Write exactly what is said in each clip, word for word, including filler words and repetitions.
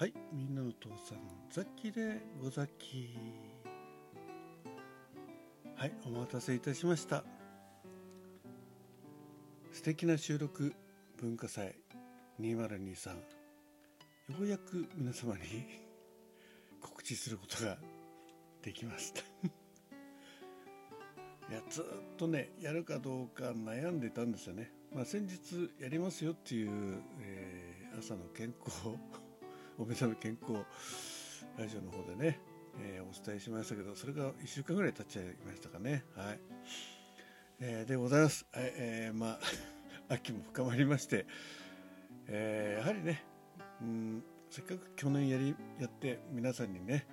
はい、みんなの父さんザッキでござき。はい、お待たせいたしました。素敵な収録文化祭にせんにじゅうさん、ようやく皆様に告知することができましたいや、ずっとね、やるかどうか悩んでたんですよね。まあ、先日やりますよっていう、えー、朝の健康お目覚め健康ラジオの方でね、えー、お伝えしましたけど、それがいっしゅうかんぐらい経っちゃいましたかね。はい、えー、でございます。えー、まあ秋も深まりまして、えー、やはりね、うん、せっかく去年やりやって皆さんにね、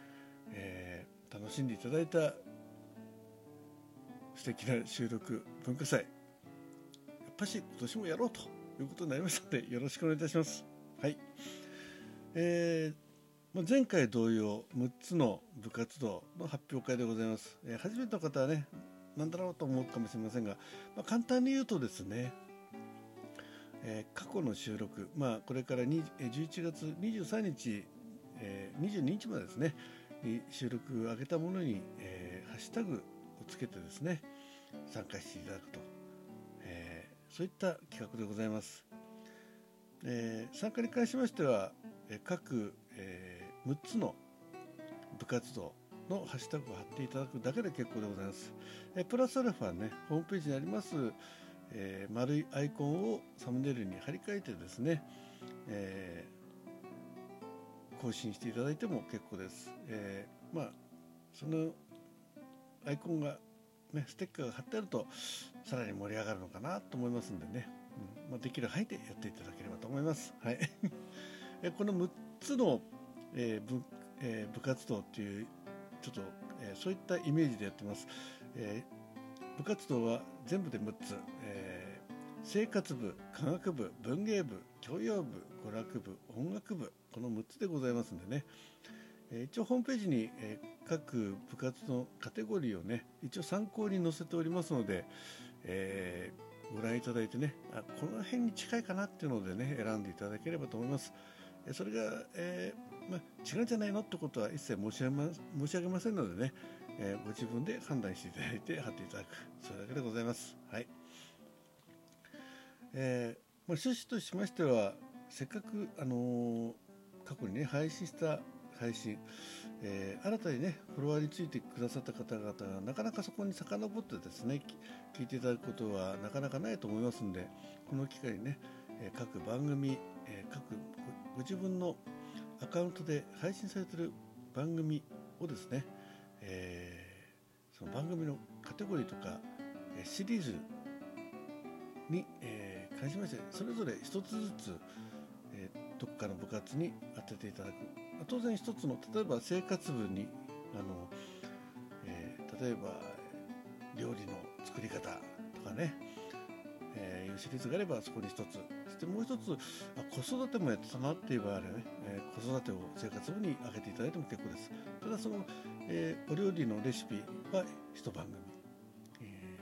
えー、楽しんでいただいた素敵な収録文化祭、やっぱし今年もやろうということになりましたので、よろしくお願いいたします。はい。えー、前回同様むっつの部活動の発表会でございます。えー、初めての方はね、何だろうと思うかもしれませんが、まあ、簡単に言うとですね、えー、過去の収録、まあ、これからじゅういちがつにじゅうさんにち、えー、にじゅうににちまでですねに収録を上げたものに、えー、ハッシュタグをつけてですね参加していただくと、えー、そういった企画でございます。えー、参加に関しましては各、えー、むっつの部活動のハッシュタグを貼っていただくだけで結構でございます。えー、プラスアルファね、ホームページにあります、えー、丸いアイコンをサムネイルに貼り替えてですね、えー、更新していただいても結構です。えー、まあそのアイコンが、ね、ステッカーが貼ってあるとさらに盛り上がるのかなと思いますんでね、うん、まあ、できる範囲でやっていただければと思います。はい。このむっつの、えー 部, えー、部活動っていうちょっと、えー、そういったイメージでやってます。えー、部活動は全部でむっつ、えー、生活部、科学部、文芸部、教養部、娯楽部、音楽部、このむっつでございますんでね、えー、一応ホームページに、えー、各部活のカテゴリーをね一応参考に載せておりますので、えー、ご覧いただいてね、あ、この辺に近いかなっていうのでね選んでいただければと思います。それが、えーまあ、違うんじゃないのってことは一切申し上げま、申し上げませんのでね、えー、ご自分で判断していただいて貼っていただく、それだけでございます。はい。えーまあ、趣旨としましては、せっかく、あのー、過去にね配信した配信、えー、新たにねフォロワーについてくださった方々がなかなかそこに遡ってですね聞いていただくことはなかなかないと思いますので、この機会にね各番組、えー、各ご自分のアカウントで配信されている番組をですね、えー、その番組のカテゴリーとか、えー、シリーズに、えー、関しましてそれぞれ一つずつ、えー、どこかの部活に当てていただく。当然一つの、例えば生活部にあの、えー、例えば料理の作り方とかね、えー、いうシリーズがあればそこに一つ、そしてもう一つ、あ、子育てもやってたなっていう場合はね、えー、子育てを生活部に挙げていただいても結構です。ただその、えー、お料理のレシピは一番組、え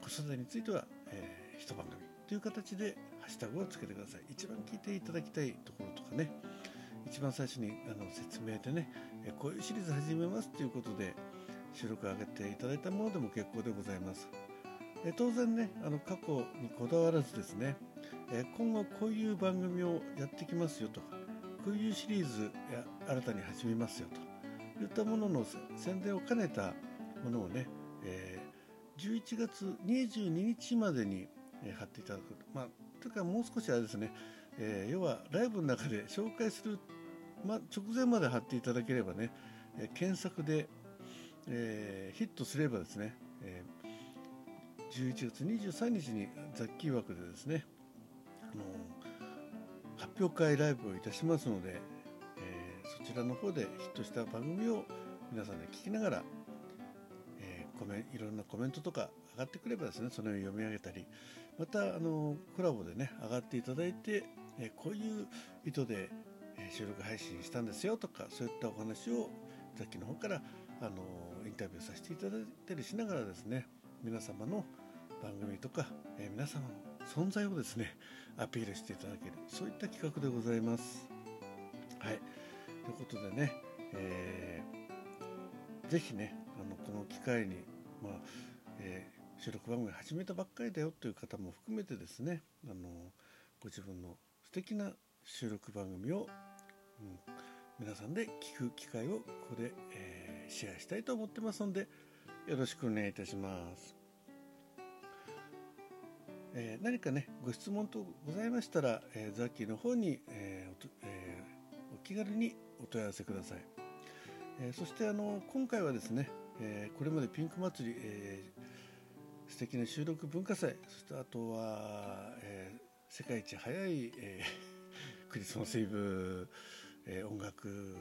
ー、子育てについては、えー、一番組という形でハッシュタグをつけてください。一番聞いていただきたいところとかね、一番最初にあの説明でね、えー、こういうシリーズ始めますということで収録を上げていただいたものでも結構でございます。当然ね、あの過去にこだわらずですね、えー、今後こういう番組をやってきますよとか、こういうシリーズや新たに始めますよといったものの宣伝を兼ねたものをね、えー、じゅういちがつにじゅうににちまでに、えー、貼っていただく。まあ、というかもう少しあれですね、えー、要はライブの中で紹介する、まあ、直前まで貼っていただければね、えー、検索で、えー、ヒットすればですね、えーじゅういちがつにじゅうさんにちにザッキー枠でですね、あの発表会ライブをいたしますので、えー、そちらの方でヒットした番組を皆さんで聞きながら、えー、コメいろんなコメントとか上がってくればですね、そのように読み上げたり、またあのコラボでね上がっていただいて、えー、こういう意図で収録配信したんですよとか、そういったお話をザッキーの方からあのインタビューさせていただいたりしながらですね、皆様の番組とか、えー、皆様の存在をですねアピールしていただける、そういった企画でございます。はい、ということでね、えー、ぜひねあのこの機会に、まあえー、収録番組始めたばっかりだよという方も含めてですね、あのご自分の素敵な収録番組を、うん、皆さんで聞く機会をここで、えー、シェアしたいと思ってますのでよろしくお願いいたします。えー、何かねご質問等ございましたら、えー、ザッキーの方に、えー お, えー、お気軽にお問い合わせください。えー、そしてあの今回はですね、えー、これまでピンク祭り、えー、素敵な収録文化祭、そしてあとは、えー、世界一早い、えー、クリスマスイブ、えー、音楽、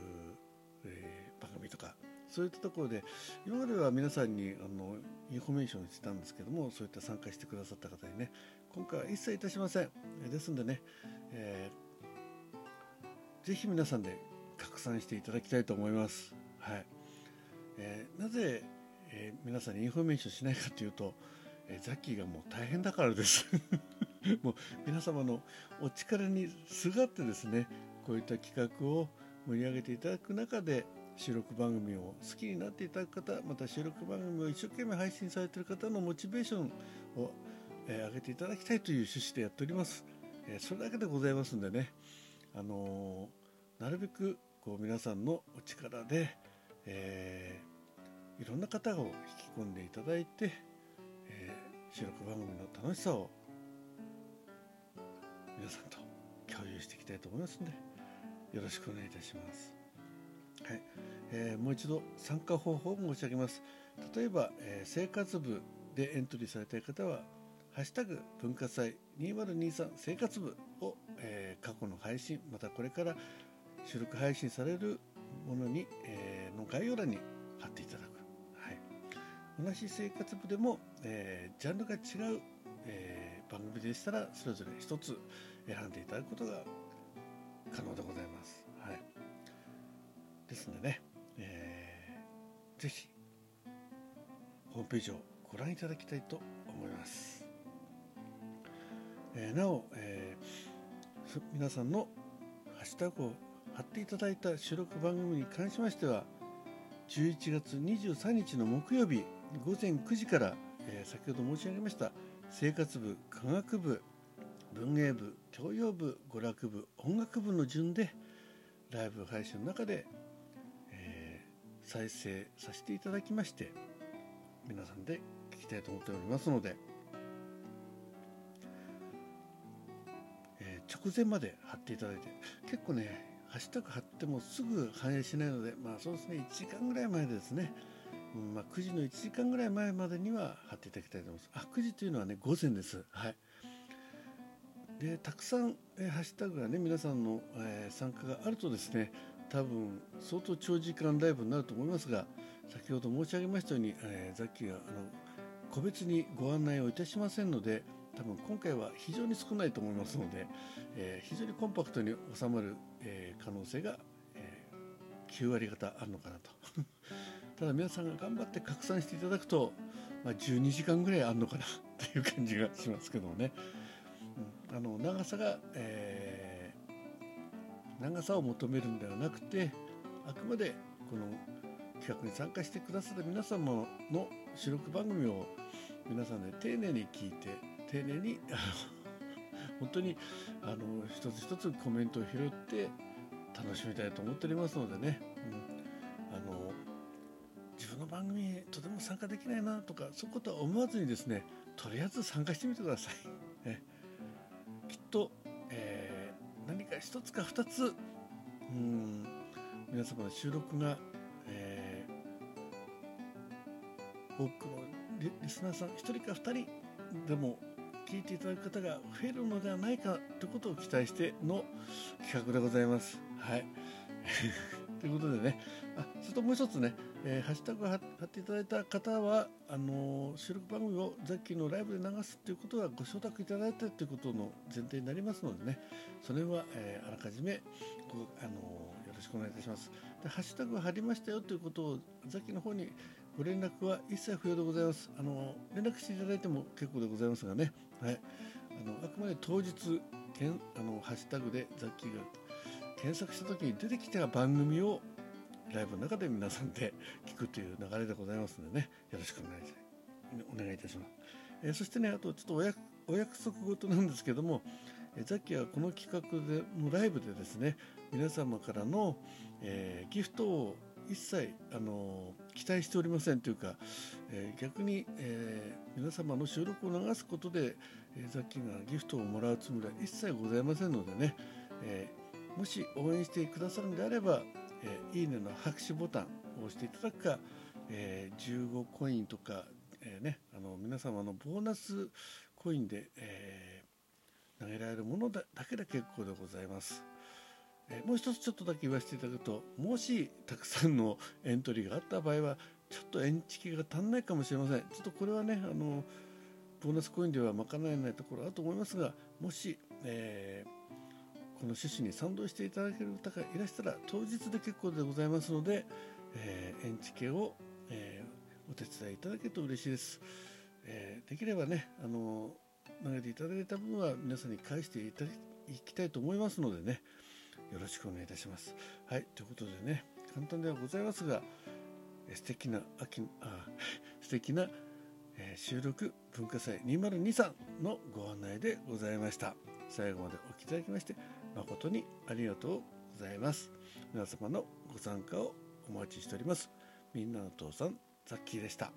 えー、番組とかそういったところで今までは皆さんにあのインフォメーションしてたんですけども、そういった参加してくださった方にね今回は一切いたしません。ですのでね、えー、ぜひ皆さんで拡散していただきたいと思います。はいえー、なぜ、えー、皆さんにインフォメーションしないかというと、えー、ザッキーがもう大変だからですもう皆様のお力にすがってですねこういった企画を盛り上げていただく中で収録番組を好きになっていただく方、また収録番組を一生懸命配信されている方のモチベーションを、えー、上げていただきたいという趣旨でやっております。えー、それだけでございますんでね、あのー、なるべくこう皆さんのお力で、えー、いろんな方を引き込んでいただいて、えー、収録番組の楽しさを皆さんと共有していきたいと思いますのでよろしくお願いいたします。はいえー、もう一度参加方法を申し上げます。例えば、えー、生活部でエントリーされたい方はハッシュタグ文化祭にせんにじゅうさん生活部を、えー、過去の配信またこれから収録配信されるものに、えー、の概要欄に貼っていただく。はい、同じ生活部でも、えー、ジャンルが違う、えー、番組でしたらそれぞれ一つ選んでいただくことが可能でございます。はいですのでね、えー、ぜひホームページをご覧いただきたいと思います。えー、なお、えー、皆さんのハッシュタグを貼っていただいた収録番組に関しましてはじゅういちがつにじゅうさんにちの木曜日ごぜんくじから、えー、先ほど申し上げました生活部、科学部、文芸部、教養部、娯楽部、音楽部の順でライブ配信の中で再生させていただきまして皆さんで聞きたいと思っておりますので、えー、直前まで貼っていただいて結構ねハッシュタグ貼ってもすぐ反映しないので、まあそうですねいちじかんぐらい前ですね、うんまあ、くじのいちじかんぐらい前までには貼っていただきたいと思います。あくじというのはね午前です。はいでたくさん、えー、ハッシュタグがね皆さんの、えー、参加があるとですね多分相当長時間ライブになると思いますが、先ほど申し上げましたように、えー、ザッキーがあの個別にご案内をいたしませんので多分今回は非常に少ないと思いますので、えー、非常にコンパクトに収まる、えー、可能性が、えー、きゅうわりがたあるのかなとただ皆さんが頑張って拡散していただくと、まあ、じゅうにじかんぐらいあるのかなという感じがしますけどもね、うん、あの長さが、えー長さを求めるのではなくてあくまでこの企画に参加してくださる皆様の収録番組を皆さんで丁寧に聞いて丁寧にあの本当にあの一つ一つコメントを拾って楽しみたいと思っておりますのでね、うん、あの自分の番組にとても参加できないなとかそういうことは思わずにですねとりあえず参加してみてください、ね、きっと、えー何か一つか二つうーん皆様の収録が、えー、多くの リ, リスナーさん一人か二人でも聞いていただく方が増えるのではないかということを期待しての企画でございます。はいということでね、あそれともう一つね、えー、ハッシュタグを貼っていただいた方はあのー、収録番組をザッキーのライブで流すということはご承諾いただいたということの前提になりますのでね、それは、えー、あらかじめご、あのー、よろしくお願いいたします。でハッシュタグを貼りましたよということをザッキーの方にご連絡は一切不要でございます。あのー、連絡していただいても結構でございますがね、はい、あのあくまで当日あのハッシュタグでザッキーが検索した時に出てきた番組をライブの中で皆さんで聞くという流れでございますのでね、よろしくお願いします。お願いいたします。えー、そしてね、あとちょっとお約お約束事なんですけども、えー、ザッキーはこの企画でもうライブでですね、皆様からの、えー、ギフトを一切あの期待しておりませんというか、えー、逆に、えー、皆様の収録を流すことで、えー、ザッキーがギフトをもらうつもりは一切ございませんのでね、えー、もし応援してくださるのであれば、えー、いいねの拍手ボタンを押していただくか、えー、じゅうごコインとか、えーね、あの皆様のボーナスコインで、えー、投げられるもの だ, だけで結構でございます。えー、もう一つちょっとだけ言わせていただくと、もしたくさんのエントリーがあった場合はちょっとエンチキが足んないかもしれません。ちょっとこれはね、あのボーナスコインでは賄えないところだと思いますが、もし、えー、この趣旨に賛同していただける方がいらしたら当日で結構でございますので、えー、エンチキを、えー、お手伝いいただけると嬉しいです。えー、できればね、あの投げていただいた分は皆さんに返していただきたいと思いますのでね、よろしくお願いいたします。はい、ということでね、簡単ではございますが、素敵な秋あ素敵な、えー、収録文化祭にせんにじゅうさんのご案内でございました。最後までお聞きいただきまして誠にありがとうございます。皆様のご参加をお待ちしております。みんなの父さんザッキーでした。